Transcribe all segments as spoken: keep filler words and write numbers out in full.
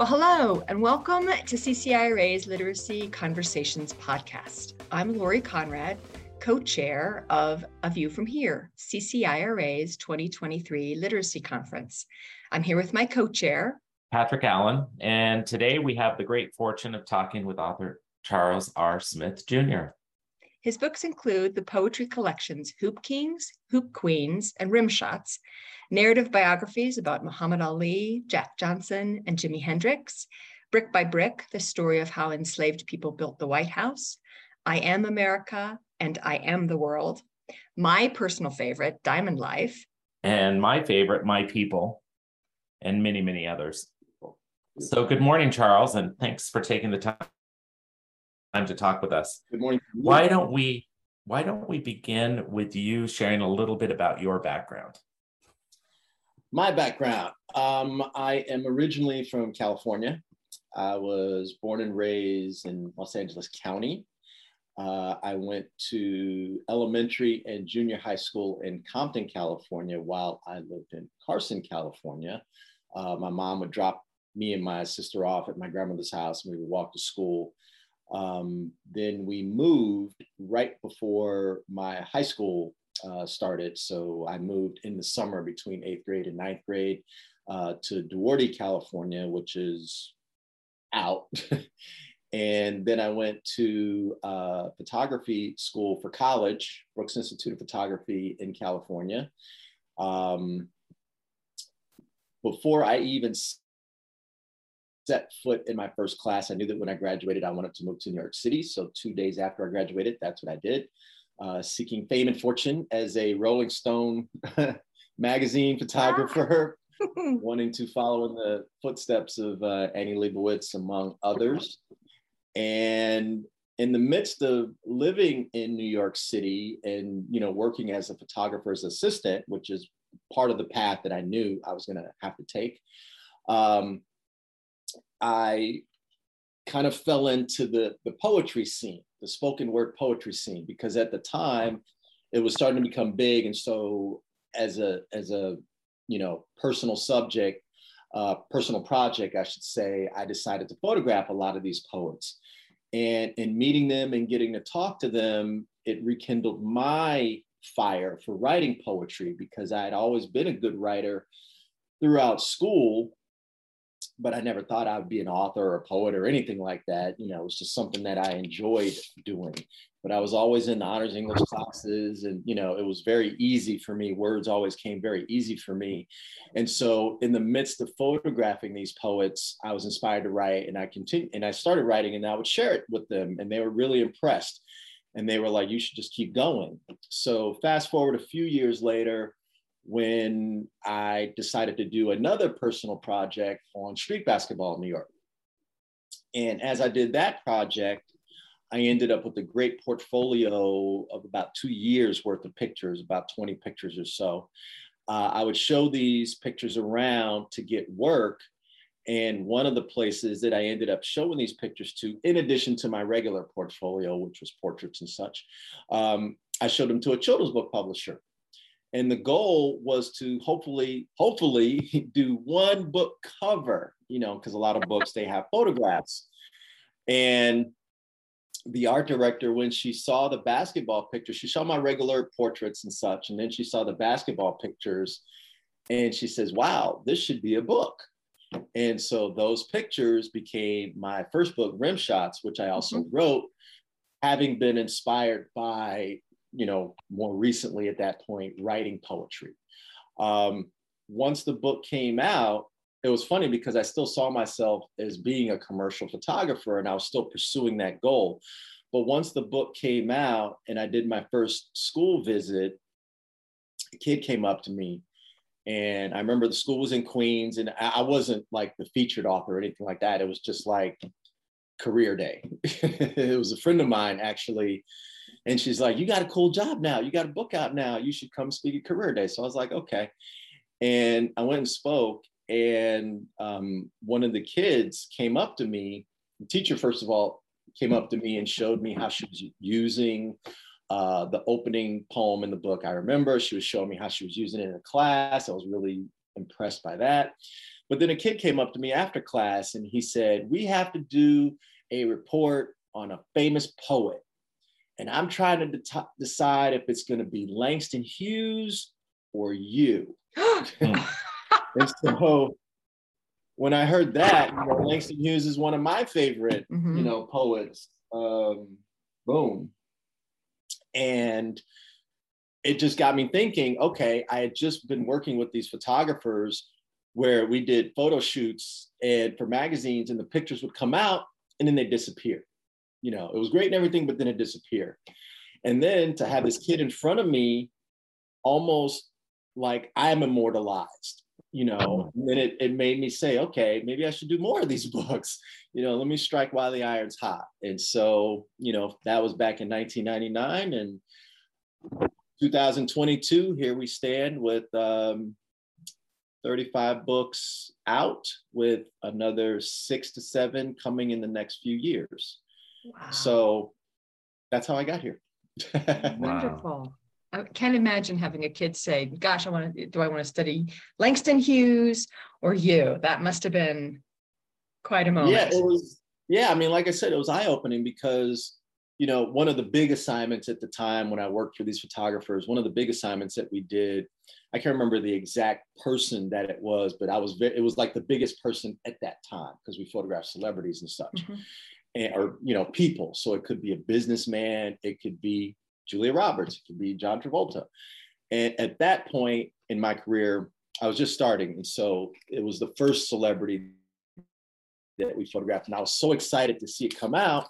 Well, hello, and welcome to C C I R A's Literacy Conversations podcast. I'm Lori Conrad, co-chair of A View From Here, C C I R A's twenty twenty-three Literacy Conference. I'm here with my co-chair, Patrick Allen, and today we have the great fortune of talking with author Charles R. Smith Junior His books include the poetry collections Hoop Kings, Hoop Queens, and Rim Shots, narrative biographies about Muhammad Ali, Jack Johnson, and Jimi Hendrix, Brick by Brick, the story of how enslaved people built the White House, I Am America, and I Am the World, my personal favorite, Diamond Life, and my favorite, My People, and many, many others. So good morning, Charles, and thanks for taking the time. Time to talk with us. Good morning. Why don't we why don't we begin with you sharing a little bit about your background? My background. Um, I am originally from California. I was born and raised in Los Angeles County. Uh, I went to elementary and junior high school in Compton, California, while I lived in Carson, California. Uh, my mom would drop me and my sister off at my grandmother's house, and we would walk to school. Um, then we moved right before my high school uh, started. So I moved in the summer between eighth grade and ninth grade uh, to Duarte, California, which is out. And then I went to uh, photography school for college, Brooks Institute of Photography in California. Um, before I even set foot in my first class, I knew that when I graduated, I wanted to move to New York City. So two days after I graduated, that's what I did, uh, seeking fame and fortune as a Rolling Stone magazine photographer, wanting to follow in the footsteps of uh, Annie Leibovitz, among others. And in the midst of living in New York City and, you know, working as a photographer's assistant, which is part of the path that I knew I was going to have to take, um, I kind of fell into the, the poetry scene, the spoken word poetry scene, because at the time it was starting to become big. And so as a, as a, you know, personal subject, uh, personal project, I should say, I decided to photograph a lot of these poets, and in meeting them and getting to talk to them, it rekindled my fire for writing poetry, because I had always been a good writer throughout school, but I never thought I would be an author or a poet or anything like that. You know, it was just something that I enjoyed doing. But I was always in honors English classes, and, you know, it was very easy for me. Words always came very easy for me. And so in the midst of photographing these poets, I was inspired to write, and I continued, and I started writing, and I would share it with them, and they were really impressed. And they were like, you should just keep going. So fast forward a few years later, when I decided to do another personal project on street basketball in New York. And as I did that project, I ended up with a great portfolio of about two years worth of pictures, about twenty pictures or so. Uh, I would show these pictures around to get work. And one of the places that I ended up showing these pictures to, in addition to my regular portfolio, which was portraits and such, um, I showed them to a children's book publisher. And the goal was to hopefully, hopefully do one book cover, you know, because a lot of books, they have photographs. And the art director, when she saw the basketball pictures, she saw my regular portraits and such, and then she saw the basketball pictures, and she says, wow, this should be a book. And so those pictures became my first book, Rim Shots, which I also mm-hmm. wrote, having been inspired by, you know, more recently at that point, writing poetry. Um, once the book came out, it was funny because I still saw myself as being a commercial photographer, and I was still pursuing that goal. But once the book came out and I did my first school visit, a kid came up to me, and I remember the school was in Queens, and I wasn't like the featured author or anything like that. It was just like career day. It was a friend of mine, actually. And she's like, you got a cool job now. You got a book out now. You should come speak at Career Day. So I was like, okay. And I went and spoke, and um, one of the kids came up to me. The teacher, first of all, came up to me and showed me how she was using uh, the opening poem in the book. I remember she was showing me how she was using it in a class. I was really impressed by that. But then a kid came up to me after class and he said, we have to do a report on a famous poet. And I'm trying to de- decide if it's going to be Langston Hughes or you. And so when I heard that, you know, Langston Hughes is one of my favorite, mm-hmm. you know, poets. Um, boom. And it just got me thinking, okay, I had just been working with these photographers where we did photo shoots and for magazines, and the pictures would come out and then they disappear. You know, it was great and everything, but then it disappeared. And then to have this kid in front of me, almost like I'm immortalized, you know, and then it, it made me say, okay, maybe I should do more of these books. You know, let me strike while the iron's hot. And so, you know, that was back in nineteen ninety-nine, and two thousand twenty-two, here we stand with, um, thirty-five books out, with another six to seven coming in the next few years. Wow. So that's how I got here. Wonderful. I can't imagine having a kid say, gosh, I want to, do I want to study Langston Hughes or you? That must have been quite a moment. Yeah, it was, yeah, I mean, like I said, it was eye-opening because, you know, one of the big assignments at the time when I worked for these photographers, one of the big assignments that we did, I can't remember the exact person that it was, but I was very, it was like the biggest person at that time because we photographed celebrities and such, mm-hmm. and, or, you know, people. So it could be a businessman, it could be Julia Roberts, it could be John Travolta. And at that point in my career, I was just starting. And so it was the first celebrity that we photographed. And I was so excited to see it come out.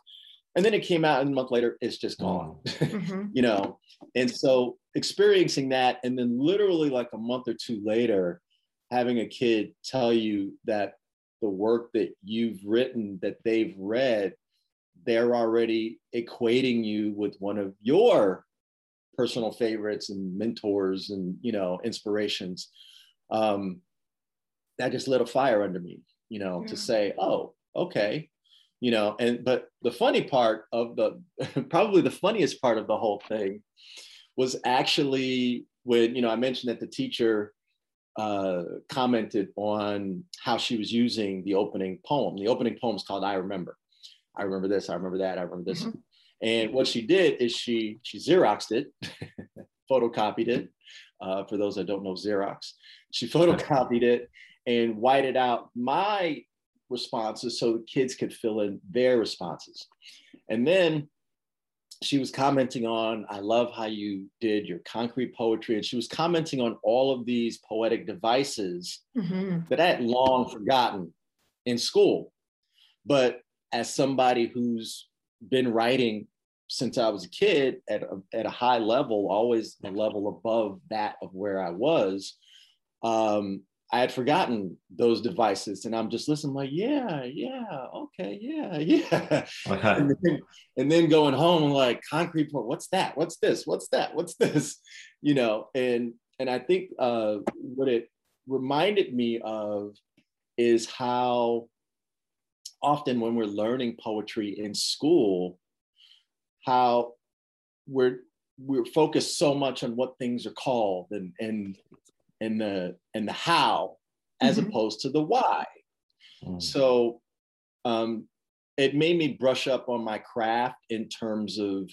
And then it came out, and a month later, it's just gone, mm-hmm. you know? And so experiencing that, and then literally like a month or two later, having a kid tell you that the work that you've written, that they've read, they're already equating you with one of your personal favorites and mentors and, you know, inspirations. Um, that just lit a fire under me, you know, yeah. to say, oh, okay. You know, and but the funny part of the, probably the funniest part of the whole thing was actually when, you know, I mentioned that the teacher uh, commented on how she was using the opening poem. The opening poem is called I Remember. I remember this, I remember that, I remember this. Mm-hmm. And what she did is she, she Xeroxed it, photocopied it. Uh, for those that don't know Xerox, she photocopied it and whited out my responses so the kids could fill in their responses. And then she was commenting on, I love how you did your concrete poetry. And she was commenting on all of these poetic devices mm-hmm. that I had long forgotten in school. But as somebody who's been writing since I was a kid at a, at a high level, always a level above that of where I was, um, I had forgotten those devices, and I'm just listening like, yeah, yeah, okay, yeah, yeah. Okay. And, then, and then going home like, concrete, what's that? What's this? What's that? What's this? You know, and and I think uh, what it reminded me of is how often when we're learning poetry in school, how we're we're focused so much on what things are called and and and the and the how, as mm-hmm. opposed to the why. Mm. So um, it made me brush up on my craft in terms of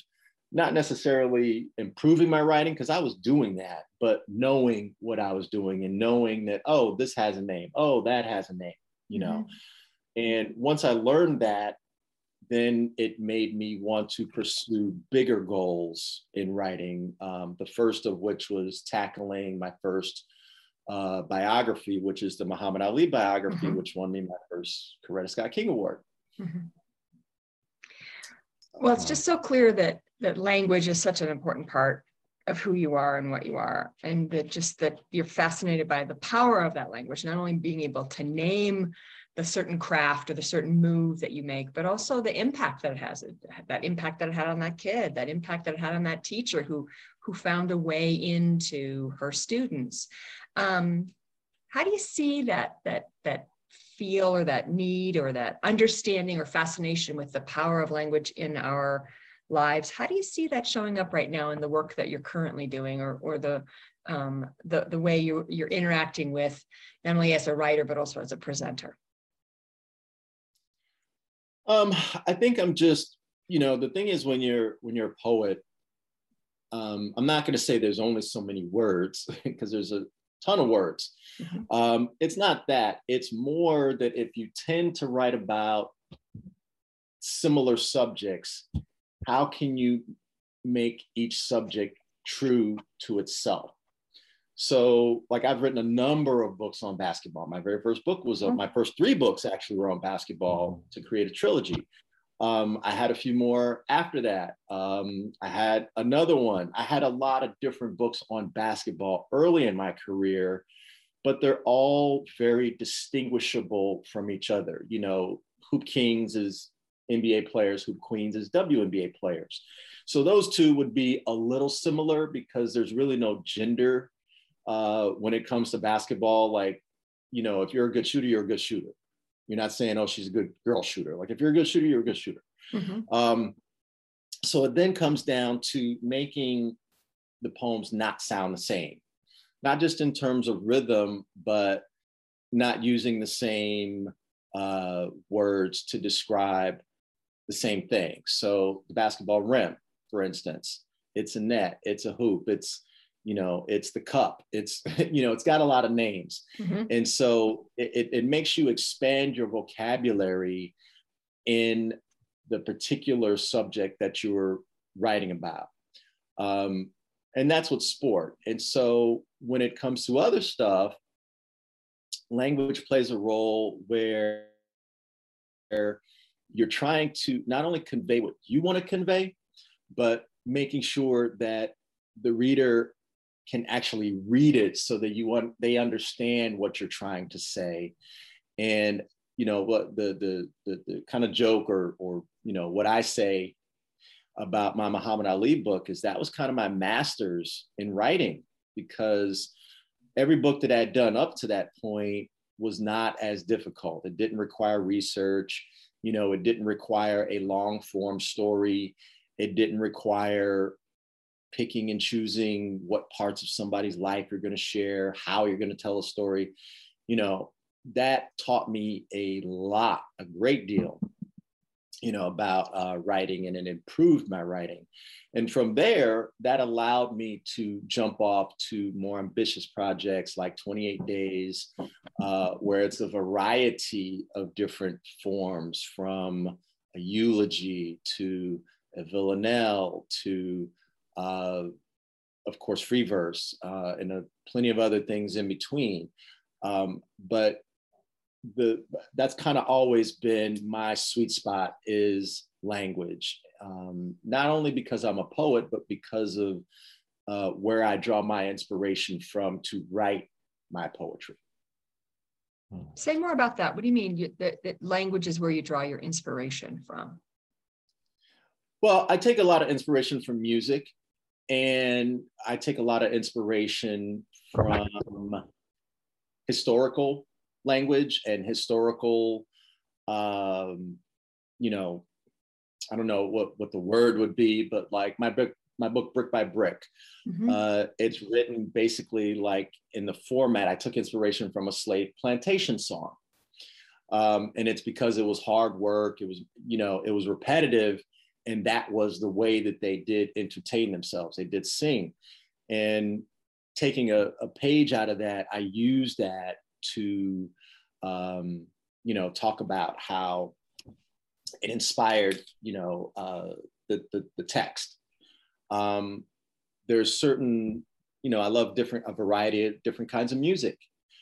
not necessarily improving my writing, because I was doing that, but knowing what I was doing and knowing that, oh, this has a name, oh, that has a name, you know? Mm-hmm. And once I learned that, then it made me want to pursue bigger goals in writing, um, the first of which was tackling my first Uh, biography, which is the Muhammad Ali biography, mm-hmm. which won me my first Coretta Scott King Award. Mm-hmm. Well, it's just so clear that that language is such an important part of who you are and what you are, and that just that you're fascinated by the power of that language, not only being able to name the certain craft or the certain move that you make, but also the impact that it has, that impact that it had on that kid, that impact that it had on that teacher who, who found a way into her students. Um, how do you see that, that, that feel or that need or that understanding or fascination with the power of language in our lives. How do you see that showing up right now in the work that you're currently doing, or, or the, um, the, the way you, you're interacting with, not only as a writer, but also as a presenter? Um, I think I'm just, you know, the thing is when you're, when you're a poet, um, I'm not going to say there's only so many words because there's a ton of words. Mm-hmm. Um, it's not that, it's more that if you tend to write about similar subjects, how can you make each subject true to itself? So like I've written a number of books on basketball. My very first book was, uh, my first three books actually were on basketball to create a trilogy. Um, I had a few more after that. Um, I had another one. I had a lot of different books on basketball early in my career, but they're all very distinguishable from each other. You know, Hoop Kings is N B A players, Hoop Queens is W N B A players. So those two would be a little similar because there's really no gender uh, when it comes to basketball. Like, you know, if you're a good shooter, you're a good shooter. You're not saying, oh, she's a good girl shooter. Like if you're a good shooter, you're a good shooter. Mm-hmm. Um, so it then comes down to making the poems not sound the same, not just in terms of rhythm, but not using the same uh, words to describe the same thing. So the basketball rim, for instance, it's a net, it's a hoop, it's, you know, it's the cup, it's, you know, it's got a lot of names. Mm-hmm. And so it, it makes you expand your vocabulary in the particular subject that you were writing about. Um, and that's what's sport. And so when it comes to other stuff, language plays a role where, where you're trying to not only convey what you want to convey, but making sure that the reader can actually read it so that you want, they understand what you're trying to say. And, you know, what the, the, the, the kind of joke or, or, you know, what I say about my Muhammad Ali book is that was kind of my master's in writing, because every book that I had done up to that point was not as difficult. It didn't require research. You know, it didn't require a long form story. It didn't require picking and choosing what parts of somebody's life you're going to share, how you're going to tell a story. You know, that taught me a lot, a great deal, you know, about uh, writing, and it improved my writing. And from there, that allowed me to jump off to more ambitious projects like twenty-eight days, uh, where it's a variety of different forms, from a eulogy to a villanelle to Uh, of course, free verse, uh, and uh, plenty of other things in between. Um, but the, that's kind of always been my sweet spot, is language. Um, not only because I'm a poet, but because of uh, where I draw my inspiration from to write my poetry. Say more about that. What do you mean you, that, that language is where you draw your inspiration from? Well, I take a lot of inspiration from music. And I take a lot of inspiration from historical language and historical, um, you know, I don't know what, what the word would be, but like my book, my book, Brick by Brick, mm-hmm. uh, it's written basically like in the format, I took inspiration from a slave plantation song. Um, and it's because it was hard work. It was, you know, it was repetitive. And that was the way that they did entertain themselves. They did sing. And taking a, a page out of that, I used that to, um, you know, talk about how it inspired, you know, uh, the, the, the text. Um, there's certain, you know, I love different, a variety of different kinds of music.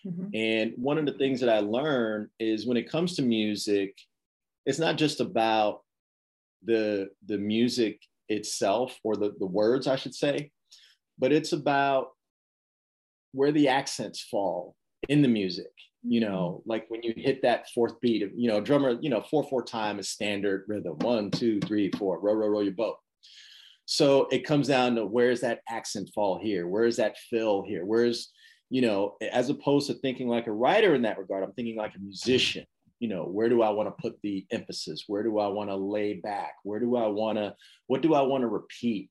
Mm-hmm. And one of the things that I learned is when it comes to music, it's not just about the the music itself, or the, the words I should say, but it's about where the accents fall in the music. You know, like when you hit that fourth beat of, you know, drummer, you know, four, four time is standard rhythm. One, two, three, four, row, row, row your boat. So it comes down to where's that accent fall here? Where's that fill here? Where's, you know, as opposed to thinking like a writer in that regard, I'm thinking like a musician. you know, where do I want to put the emphasis? Where do I want to lay back? Where do I want to, what do I want to repeat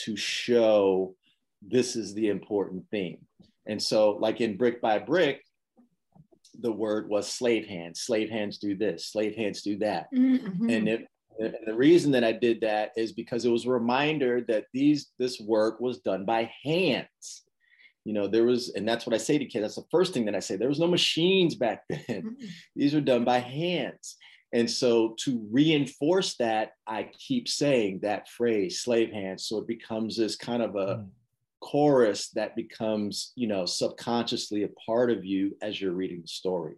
to show this is the important theme? And so like in Brick by Brick, the word was slave hands. Slave hands do this, slave hands do that. Mm-hmm. And it, and the reason that I did that is because it was a reminder that these, this work was done by hands. You know, there was, and that's what I say to kids. That's the first thing that I say. There was no machines back then. Mm-hmm. These were done by hands. And so to reinforce that, I keep saying that phrase, slave hands. So it becomes this kind of a mm. chorus that becomes, you know, subconsciously a part of you as you're reading the story.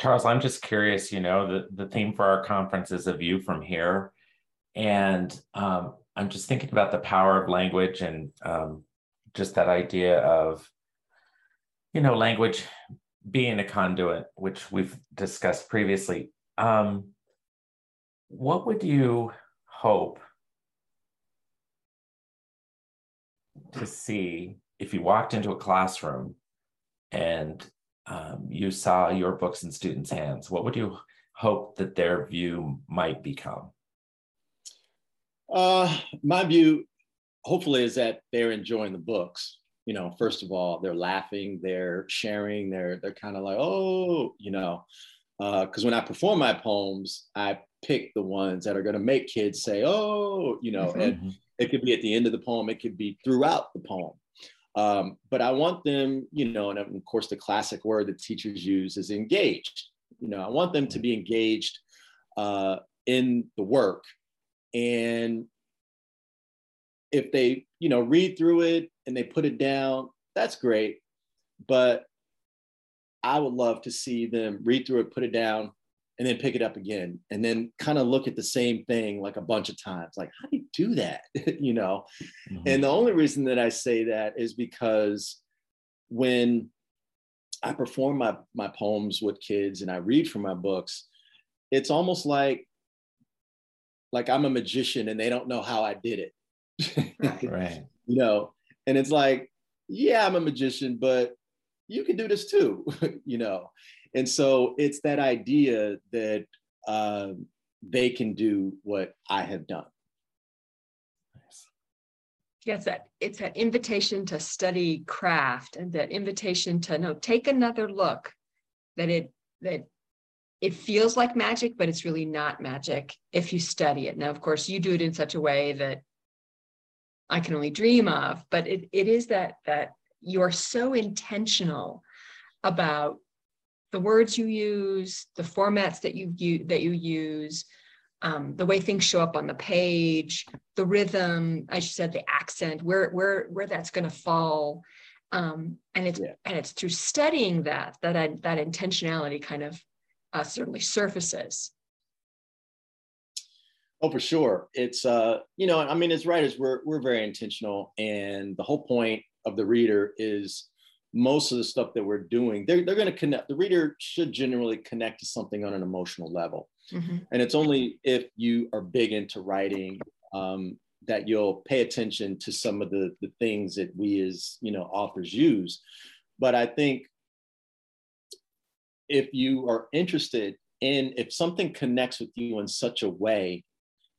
Charles, I'm just curious, you know, the, the theme for our conference is A View From Here. And um, I'm just thinking about the power of language and um, just that idea of, you know, language being a conduit, which we've discussed previously. Um, what would you hope to see if you walked into a classroom and Um, you saw your books in students' hands? What would you hope that their view might become? Uh, my view, hopefully, is that they're enjoying the books. You know, first of all, they're laughing, they're sharing, they're they're kind of like, oh, you know, because uh, when I perform my poems, I pick the ones that are going to make kids say, oh, you know, mm-hmm. and it could be at the end of the poem, it could be throughout the poem. Um, but I want them, you know, and of course the classic word that teachers use is engaged. You know, I want them to be engaged uh, in the work. And if they, you know, read through it and they put it down, that's great. But I would love to see them read through it, put it down, and then pick it up again, and then kind of look at the same thing like a bunch of times. Like, how do you do that? You know? Mm-hmm. And the only reason that I say that is because when I perform my, my poems with kids and I read from my books, it's almost like, like I'm a magician and they don't know how I did it. Right. You know? And it's like, yeah, I'm a magician, but you can do this too, you know? And so it's that idea that uh, they can do what I have done. Yes, that it's that invitation to study craft and that invitation to no, take another look. That it that it feels like magic, but it's really not magic if you study it. Now, of course, you do it in such a way that I can only dream of. But it it is that that you're so intentional about the words you use, the formats that you, you, that you use, um, the way things show up on the page, the rhythm, as you said, the accent, where where where that's going to fall, um, and it's yeah. and it's through studying that that I, that intentionality kind of uh, certainly surfaces. Oh, for sure, it's uh, you know, I mean, as writers, we're we're very intentional, and the whole point of the reader is, most of the stuff that we're doing, they're, they're going to connect. The reader should generally connect to something on an emotional level. Mm-hmm. And it's only if you are big into writing um, that you'll pay attention to some of the, the things that we as, you know, authors use. But I think if you are interested in, if something connects with you in such a way,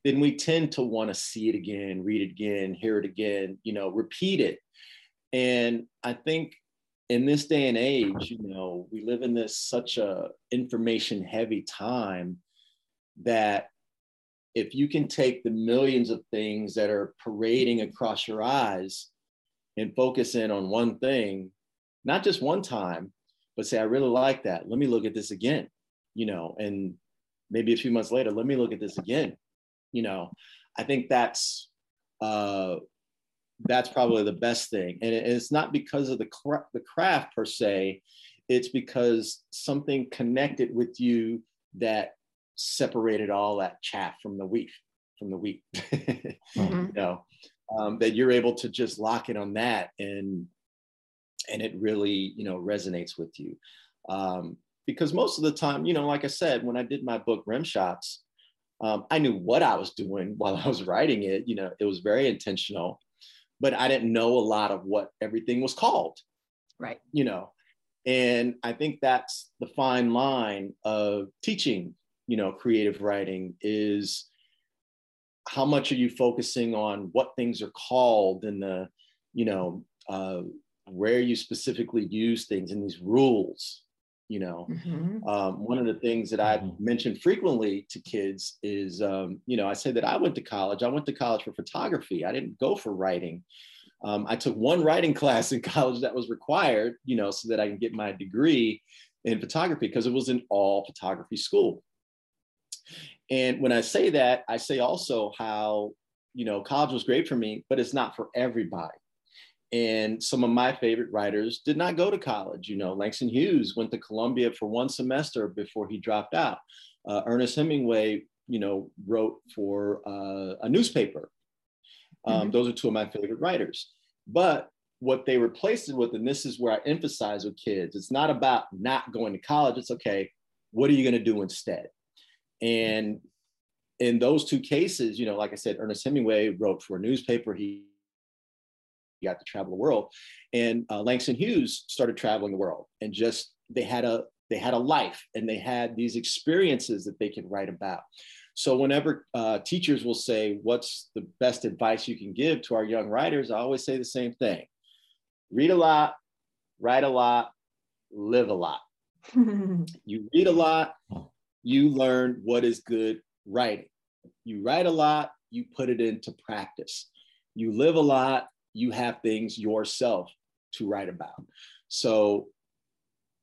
then we tend to want to see it again, read it again, hear it again, you know, repeat it. And I think in this day and age, you know, we live in this such a information heavy time that if you can take the millions of things that are parading across your eyes and focus in on one thing, not just one time, but say, I really like that. Let me look at this again, you know, and maybe a few months later, let me look at this again. You know, I think that's, uh, that's probably the best thing. And it's not because of the cra- the craft per se, it's because something connected with you that separated all that chaff from the wheat, from the wheat, mm-hmm. you know, um, that you're able to just lock in on that. And, and it really, you know, resonates with you. Um, because most of the time, you know, like I said, when I did my book, Rim Shots, um, I knew what I was doing while I was writing it. You know, it was very intentional, but I didn't know a lot of what everything was called. Right. You know, And I think that's the fine line of teaching, you know, creative writing, is how much are you focusing on what things are called and the, you know, uh, where you specifically use things and these rules, you know. Mm-hmm. Um, one of the things that I mentioned frequently to kids is, um, you know, I said that I went to college. I went to college for photography. I didn't go for writing. Um, I took one writing class in college that was required, you know, so that I can get my degree in photography, because it was an all photography school. And when I say that, I say also how, you know, college was great for me, but it's not for everybody. And some of my favorite writers did not go to college. You know, Langston Hughes went to Columbia for one semester before he dropped out. Uh, Ernest Hemingway, you know, wrote for uh, a newspaper. Um, mm-hmm. Those are two of my favorite writers. But what they replaced it with, and this is where I emphasize with kids, it's not about not going to college. It's okay, what are you going to do instead? And in those two cases, you know, like I said, Ernest Hemingway wrote for a newspaper. He got to travel the world. And uh, Langston Hughes started traveling the world, and just, they had a, they had a life, and they had these experiences that they could write about. So whenever uh, teachers will say, what's the best advice you can give to our young writers? I always say the same thing. Read a lot, write a lot, live a lot. You read a lot, you learn what is good writing. You write a lot, you put it into practice. You live a lot, you have things yourself to write about. So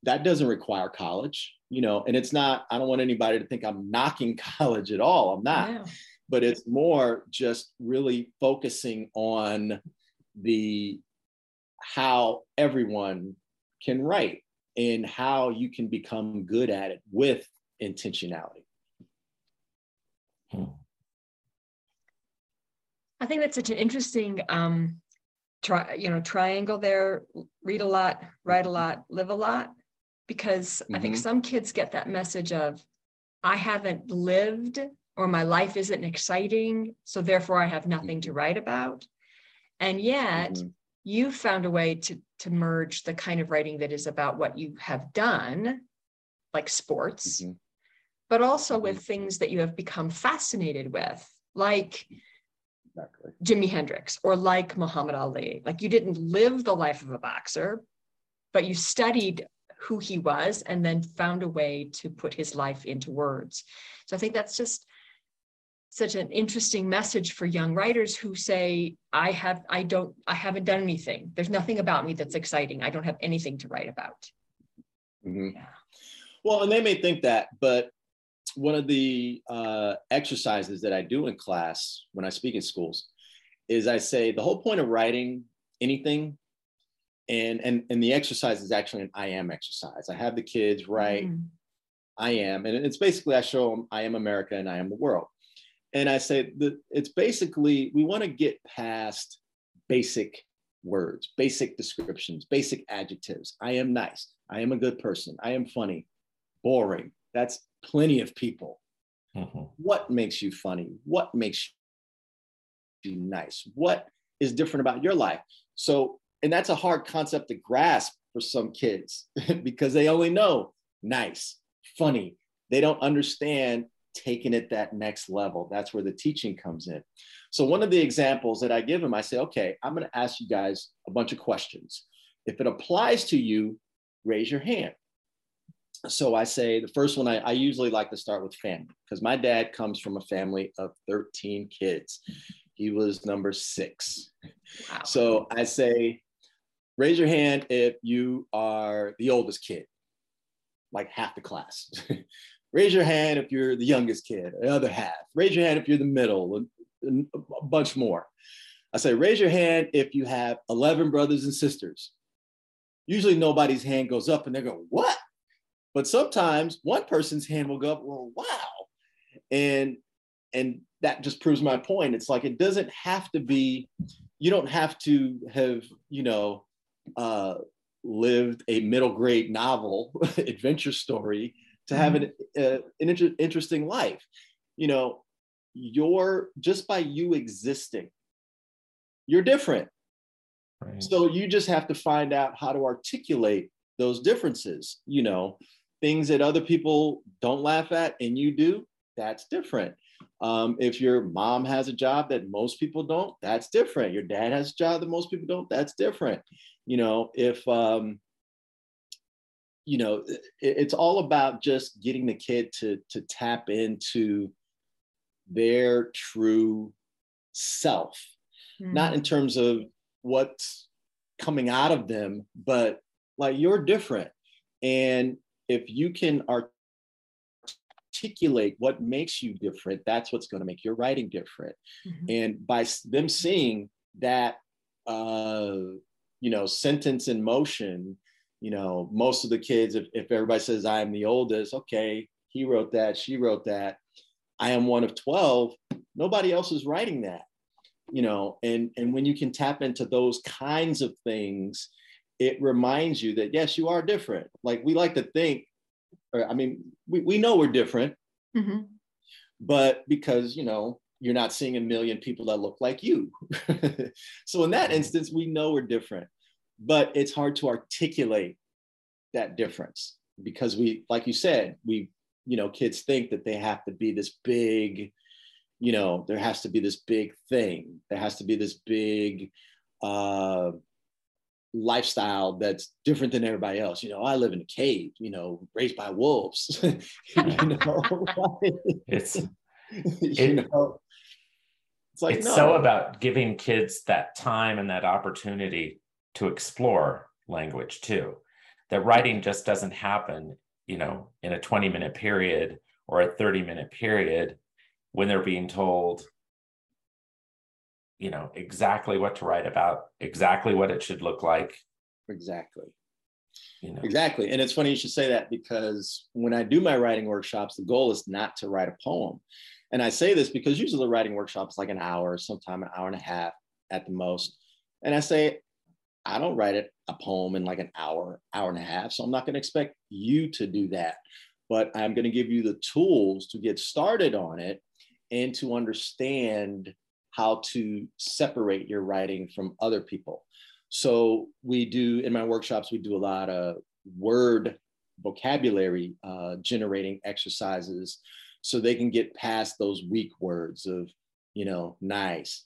that doesn't require college, you know, and it's not, I don't want anybody to think I'm knocking college at all. I'm not, yeah. But it's more just really focusing on the, how everyone can write and how you can become good at it with intentionality. I think that's such an interesting, um, tri- you know, triangle there, read a lot, write a lot, live a lot. Because mm-hmm. I think some kids get that message of, I haven't lived, or my life isn't exciting, so therefore I have nothing mm-hmm. to write about. And yet mm-hmm. you've found a way to, to merge the kind of writing that is about what you have done, like sports, mm-hmm. but also mm-hmm. with things that you have become fascinated with, like exactly. Jimi Hendrix, or like Muhammad Ali. Like, you didn't live the life of a boxer, but you studied who he was and then found a way to put his life into words. So I think that's just such an interesting message for young writers who say, I have, I don't, I haven't done anything. There's nothing about me that's exciting. I don't have anything to write about. Mm-hmm. Yeah. Well, and they may think that, but one of the uh, exercises that I do in class when I speak in schools is I say the whole point of writing anything, And, and, and the exercise is actually an I am exercise. I have the kids write, mm. I am, and it's basically, I show them, I am America and I am the world. And I say that it's basically, we want to get past basic words, basic descriptions, basic adjectives. I am nice. I am a good person. I am funny. Boring. That's plenty of people. Mm-hmm. What makes you funny? What makes you nice? What is different about your life? So, and that's a hard concept to grasp for some kids because they only know nice, funny. They don't understand taking it that next level. That's where the teaching comes in. So one of the examples that I give them, I say, okay, I'm going to ask you guys a bunch of questions. If it applies to you, raise your hand. So I say, the first one, I, I usually like to start with family, because my dad comes from a family of thirteen kids. He was number six. Wow. So I say, raise your hand if you are the oldest kid, like half the class. Raise your hand if you're the youngest kid, the other half. Raise your hand if you're the middle, and a bunch more. I say, raise your hand if you have eleven brothers and sisters. Usually nobody's hand goes up and they go, what? But sometimes one person's hand will go up, well, wow. And, and that just proves my point. It's like, it doesn't have to be, you don't have to have, you know, uh, lived a middle grade novel adventure story to have an, uh, an inter- interesting life. You know, you're, just by you existing, you're different. Right. So you just have to find out how to articulate those differences, you know, things that other people don't laugh at and you do, that's different. Um, if your mom has a job that most people don't, that's different. Your dad has a job that most people don't, that's different. You know, if, um, you know, it, it's all about just getting the kid to, to tap into their true self, mm-hmm. not in terms of what's coming out of them, but like you're different. And if you can articulate articulate what makes you different, that's what's going to make your writing different. Mm-hmm. And by them seeing that, uh, you know, sentence in motion, you know, most of the kids, if, if everybody says, I am the oldest, okay, he wrote that, she wrote that, I am one of twelve, nobody else is writing that, you know, and, and when you can tap into those kinds of things, it reminds you that, yes, you are different. Like we like to think, I mean, we, we know we're different, mm-hmm. but because, you know, you're not seeing a million people that look like you. So in that instance, we know we're different, but it's hard to articulate that difference because we, like you said, we, you know, kids think that they have to be this big, you know, there has to be this big thing. There has to be this big, uh, lifestyle that's different than everybody else. You know, I live in a cave, you know, raised by wolves. you know, it's, you it, know? It's like, it's no. So about giving kids that time and that opportunity to explore language too, that writing just doesn't happen, you know, in a twenty minute period or a thirty minute period when they're being told, you know, exactly what to write about, exactly what it should look like. Exactly. You know. Exactly. And it's funny you should say that because when I do my writing workshops, the goal is not to write a poem. And I say this because usually the writing workshop is like an hour, sometime an hour and a half at the most. And I say, I don't write it, a poem in like an hour, hour and a half. So I'm not going to expect you to do that, but I'm going to give you the tools to get started on it and to understand how to separate your writing from other people. So we do, in my workshops, we do a lot of word vocabulary uh, generating exercises so they can get past those weak words of, you know, nice,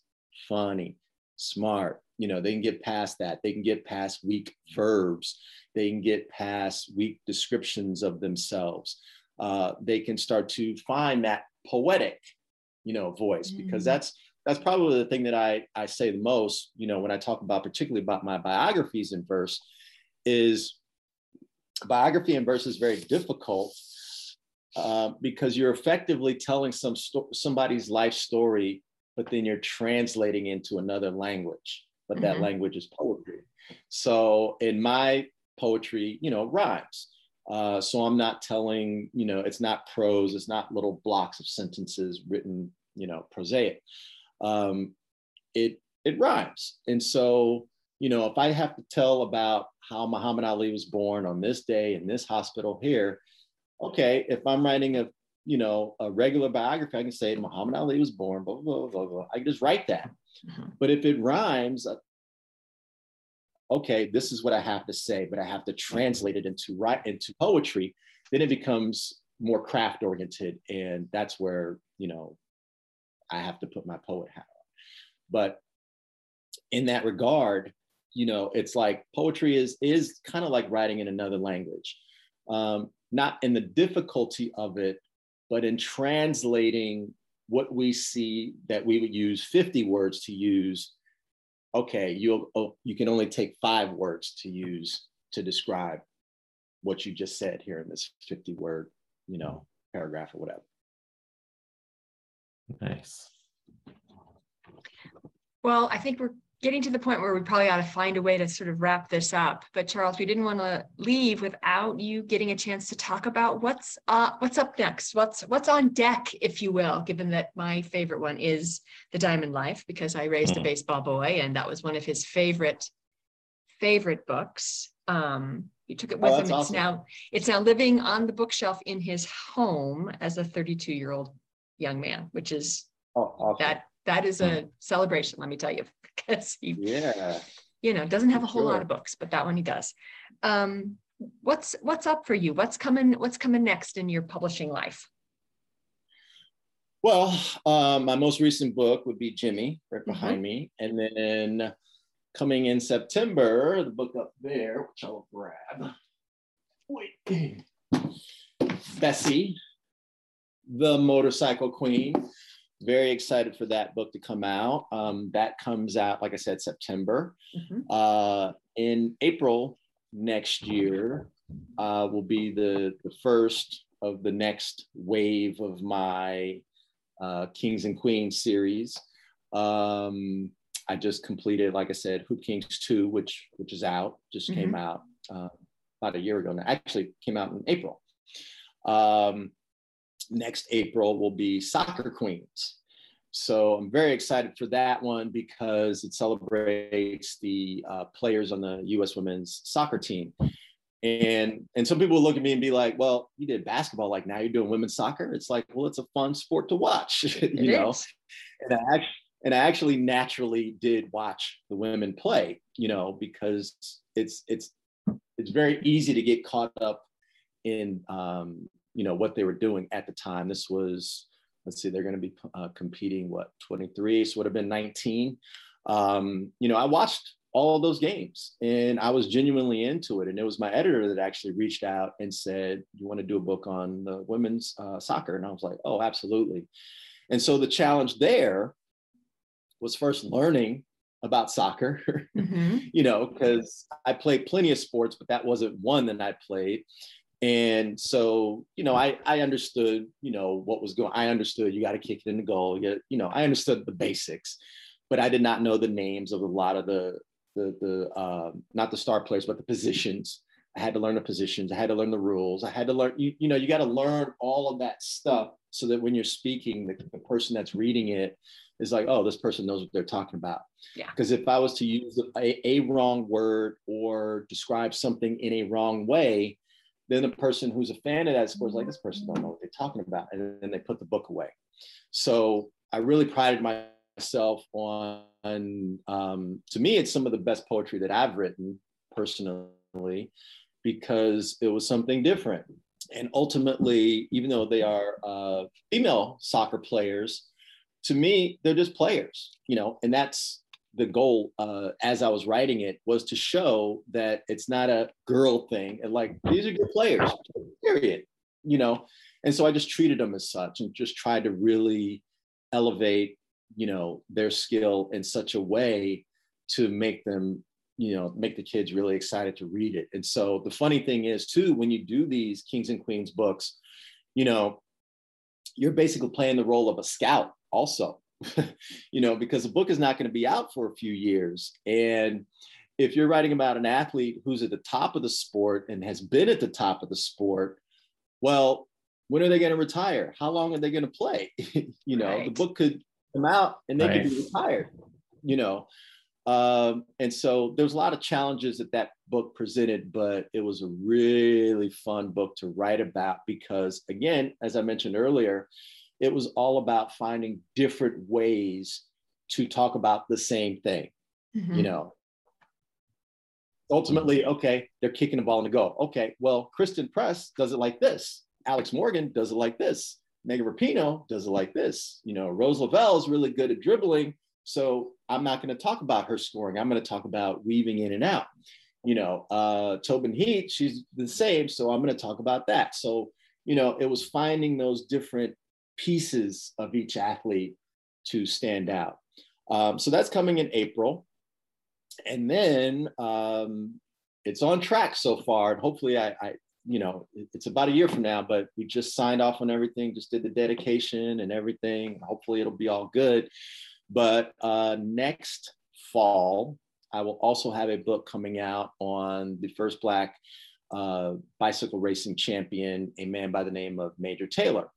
funny, smart, you know, they can get past that. They can get past weak verbs. They can get past weak descriptions of themselves. Uh, they can start to find that poetic, you know, voice, mm-hmm. because that's, That's probably the thing that I, I say the most, you know, when I talk about, particularly about my biographies in verse, is biography in verse is very difficult uh, because you're effectively telling some sto- somebody's life story, but then you're translating into another language, but that mm-hmm. language is poetry. So in my poetry, you know, rhymes. Uh, so I'm not telling, you know, it's not prose, it's not little blocks of sentences written, you know, prosaic. Um, it, it rhymes. And so, you know, if I have to tell about how Muhammad Ali was born on this day in this hospital here, okay, if I'm writing a, you know, a regular biography, I can say Muhammad Ali was born, blah, blah, blah, blah. I can just write that. Mm-hmm. But if it rhymes, okay, this is what I have to say, but I have to translate it into, write, into poetry, then it becomes more craft oriented. And that's where, you know, I have to put my poet hat on. But in that regard, you know, it's like poetry is, is kind of like writing in another language, um, not in the difficulty of it, but in translating what we see that we would use fifty words to use. Okay, you you can only take five words to use to describe what you just said here in this fifty word, you know, paragraph or whatever. Nice. Well, I think we're getting to the point where we probably ought to find a way to sort of wrap this up. But Charles, we didn't want to leave without you getting a chance to talk about what's uh, what's up next, what's what's on deck, if you will, given that my favorite one is the Diamond Life, because I raised mm-hmm. a baseball boy, and that was one of his favorite, favorite books. Um, He took it with oh, him. It's awesome. now it's now living on the bookshelf in his home as a thirty-two-year-old young man, which is oh, awesome. that that is a celebration, let me tell you, because he yeah you know doesn't have a whole sure. lot of books, but that one he does. Um what's what's up for you? What's coming? What's coming next in your publishing life? Well, um, my most recent book would be Jimmy, right behind mm-hmm. me, and then coming in September, the book up there, which I'll grab. Wait, Bessie, the Motorcycle Queen. Very excited for that book to come out. Um, that comes out, like I said, September. Mm-hmm. Uh, in April next year uh, will be the, the first of the next wave of my uh, Kings and Queens series. Um, I just completed, like I said, Hoop Kings two, which which is out, just mm-hmm. came out uh, about a year ago now. Actually, came out in April. Um, Next April will be Soccer Queens. So I'm very excited for that one because it celebrates the uh, players on the U S women's soccer team. And, and some people look at me and be like, well, you did basketball, like now you're doing women's soccer. It's like, well, it's a fun sport to watch, you know? And I, actually, and I actually naturally did watch the women play, you know, because it's, it's, it's very easy to get caught up in, um, you know, what they were doing at the time. This was, let's see, they're going to be uh, competing, what, twenty-three, so would have been nineteen. Um, you know, I watched all those games and I was genuinely into it. And it was my editor that actually reached out and said, you want to do a book on the women's uh, soccer? And I was like, oh, absolutely. And so the challenge there was first learning about soccer, mm-hmm. you know, because I played plenty of sports, but that wasn't one that I played. And so, you know, I, I understood, you know, what was going on. I understood you got to kick it in the goal. You, you know, I understood the basics, but I did not know the names of a lot of the, the, the um, not the star players, but the positions. I had to learn the positions. I had to learn the rules. I had to learn, you, you know, you got to learn all of that stuff so that when you're speaking, the, the person that's reading it is like, oh, this person knows what they're talking about. Yeah. Because if I was to use a, a wrong word or describe something in a wrong way, then the person who's a fan of that sport is like, this person don't know what they're talking about. And then they put the book away. So I really prided myself on, um, to me, it's some of the best poetry that I've written personally, because it was something different. And ultimately, even though they are uh, female soccer players, to me, they're just players, you know, and that's the goal uh, as I was writing it, was to show that it's not a girl thing. And like, these are good players, period, you know? And so I just treated them as such and just tried to really elevate, you know, their skill in such a way to make them, you know, make the kids really excited to read it. And so the funny thing is too, when you do these Kings and Queens books, you know, you're basically playing the role of a scout also. You know, because the book is not going to be out for a few years. And if you're writing about an athlete who's at the top of the sport and has been at the top of the sport, well, when are they going to retire? How long are they going to play? You know, right. The book could come out and they right. could be retired, you know. Um, and so there's a lot of challenges that that book presented, but it was a really fun book to write about because, again, as I mentioned earlier, it was all about finding different ways to talk about the same thing, mm-hmm. you know. Ultimately, okay, they're kicking the ball in the goal. Okay, well, Kristen Press does it like this. Alex Morgan does it like this. Megan Rapinoe does it like this. You know, Rose Lavelle is really good at dribbling, so I'm not going to talk about her scoring. I'm going to talk about weaving in and out. You know, uh, Tobin Heath, she's the same, so I'm going to talk about that. So, you know, it was finding those different pieces of each athlete to stand out. Um, so that's coming in April. And then um, it's on track so far. And hopefully I, I, you know, it's about a year from now, but we just signed off on everything, just did the dedication and everything. Hopefully it'll be all good. But uh, next fall, I will also have a book coming out on the first Black uh, bicycle racing champion, a man by the name of Major Taylor.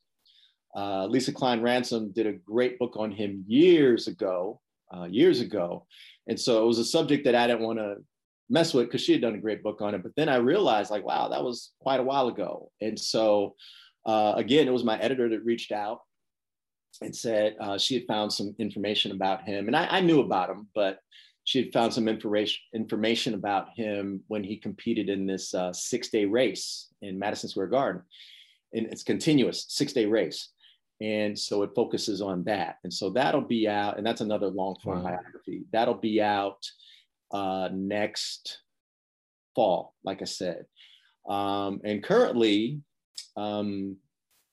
Uh, Lisa Klein Ransom did a great book on him years ago, uh, years ago. And so it was a subject that I didn't want to mess with because she had done a great book on it. But then I realized like, wow, that was quite a while ago. And so uh, again, it was my editor that reached out and said uh, she had found some information about him. And I, I knew about him, but she had found some information information about him when he competed in this uh, six-day race in Madison Square Garden. And it's continuous six-day race. And so it focuses on that. And so that'll be out, and that's another long-form wow. biography. That'll be out uh, next fall, like I said. Um, and currently, um,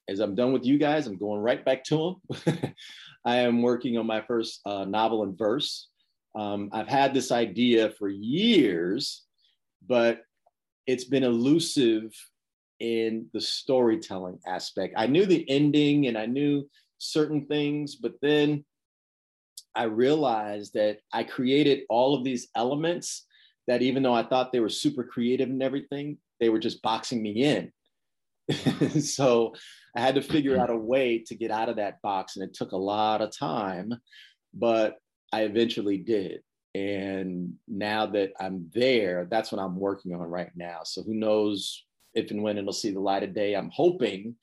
as I'm done with you guys, I'm going right back to them. I am working on my first uh, novel in verse. Um, I've had this idea for years, but it's been elusive in the storytelling aspect. I knew the ending and I knew certain things, but then I realized that I created all of these elements that even though I thought they were super creative and everything, they were just boxing me in. So I had to figure out a way to get out of that box, and it took a lot of time, but I eventually did. And now that I'm there, that's what I'm working on right now. So who knows if and when it'll see the light of day. I'm hoping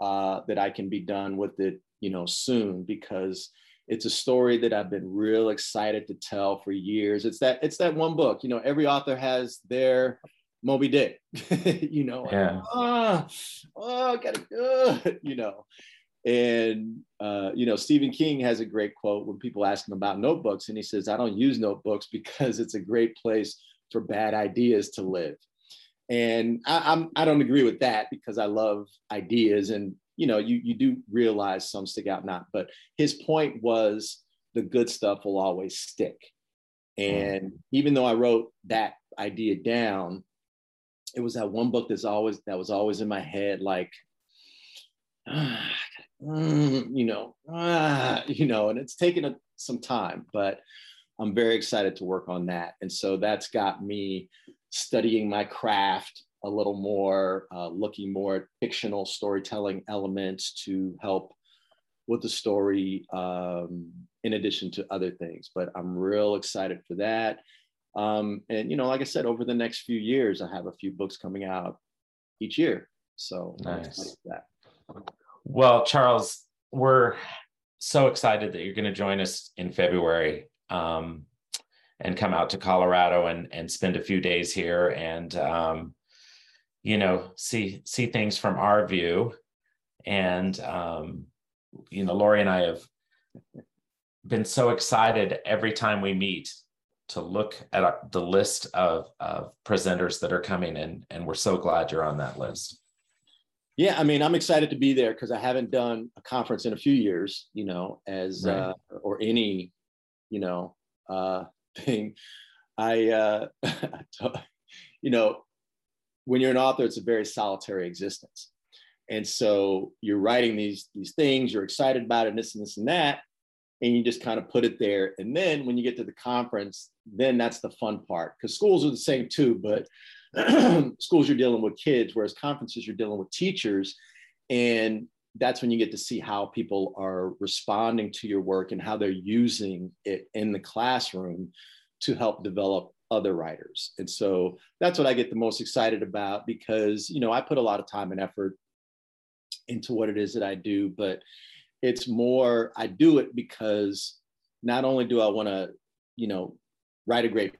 uh, that I can be done with it, you know, soon, because it's a story that I've been real excited to tell for years. It's that, it's that one book, you know, every author has their Moby Dick, you know, yeah. oh, oh, gotta do it, you know. And, uh, you know, Stephen King has a great quote when people ask him about notebooks, and he says, I don't use notebooks because it's a great place for bad ideas to live. And I, I'm, I don't agree with that, because I love ideas, and, you know, you, you do realize some stick out, not, but his point was the good stuff will always stick. And mm. even though I wrote that idea down, it was that one book that's always, that was always in my head, like, ah, mm, you know, ah, you know, and it's taken a, some time, but I'm very excited to work on that. And so that's got me studying my craft a little more, uh, looking more at fictional storytelling elements to help with the story, um, in addition to other things. But I'm real excited for that. Um, and, you know, like I said, over the next few years, I have a few books coming out each year. So nice. That. Well, Charles, we're so excited that you're going to join us in February, um, and come out to Colorado and, and spend a few days here and, um, you know, see, see things from our view. And, um, you know, Lori and I have been so excited every time we meet to look at our, the list of, of presenters that are coming in, and we're so glad you're on that list. Yeah, I mean, I'm excited to be there because I haven't done a conference in a few years, you know, as right. uh, or any, you know, uh, thing. I, uh, you know, when you're an author, it's a very solitary existence, and so you're writing these these things, you're excited about it, and this and this and that. And you just kind of put it there. And then when you get to the conference, then that's the fun part, because schools are the same too, but schools, you're dealing with kids, whereas conferences, you're dealing with teachers. And that's when you get to see how people are responding to your work and how they're using it in the classroom to help develop other writers. And so that's what I get the most excited about, because, you know, I put a lot of time and effort into what it is that I do, but it's more, I do it because not only do I want to, you know, write a great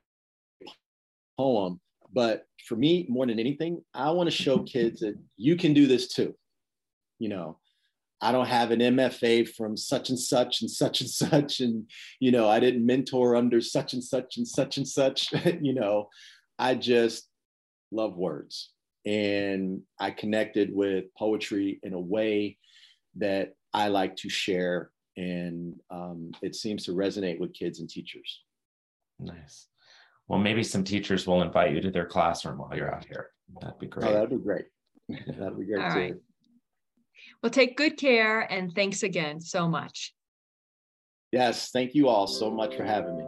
poem, but for me, more than anything, I want to show kids that you can do this too. You know, I don't have an M F A from such and such and such and such. And, you know, I didn't mentor under such and such and such and such. You know, I just love words. And I connected with poetry in a way that I like to share, and um, it seems to resonate with kids and teachers. Nice. Well, maybe some teachers will invite you to their classroom while you're out here. That'd be great. Oh, that'd be great. That'd be great. All too. Right. Well, take good care, and thanks again so much. Yes, thank you all so much for having me.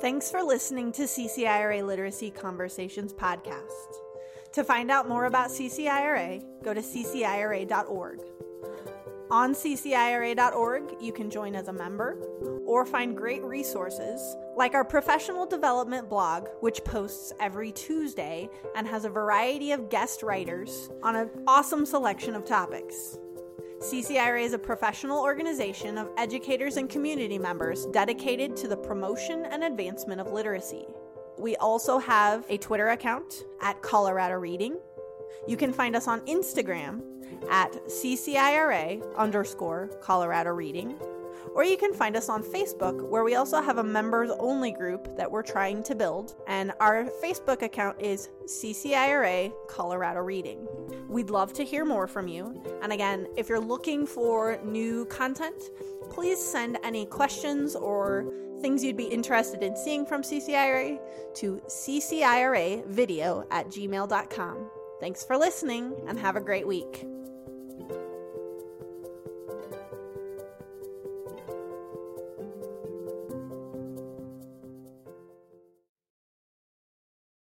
Thanks for listening to C C I R A Literacy Conversations podcast. To find out more about C C I R A, go to C C I R A dot org. On C C I R A dot org, you can join as a member or find great resources like our professional development blog, which posts every Tuesday and has a variety of guest writers on an awesome selection of topics. C C I R A is a professional organization of educators and community members dedicated to the promotion and advancement of literacy. We also have a Twitter account at Colorado Reading. You can find us on Instagram at CCIRA underscore Colorado Reading. Or you can find us on Facebook, where we also have a members-only group that we're trying to build, and our Facebook account is C C I R A Colorado Reading. We'd love to hear more from you, and again, if you're looking for new content, please send any questions or things you'd be interested in seeing from C C I R A to C C I R A video at gmail dot com. Thanks for listening, and have a great week.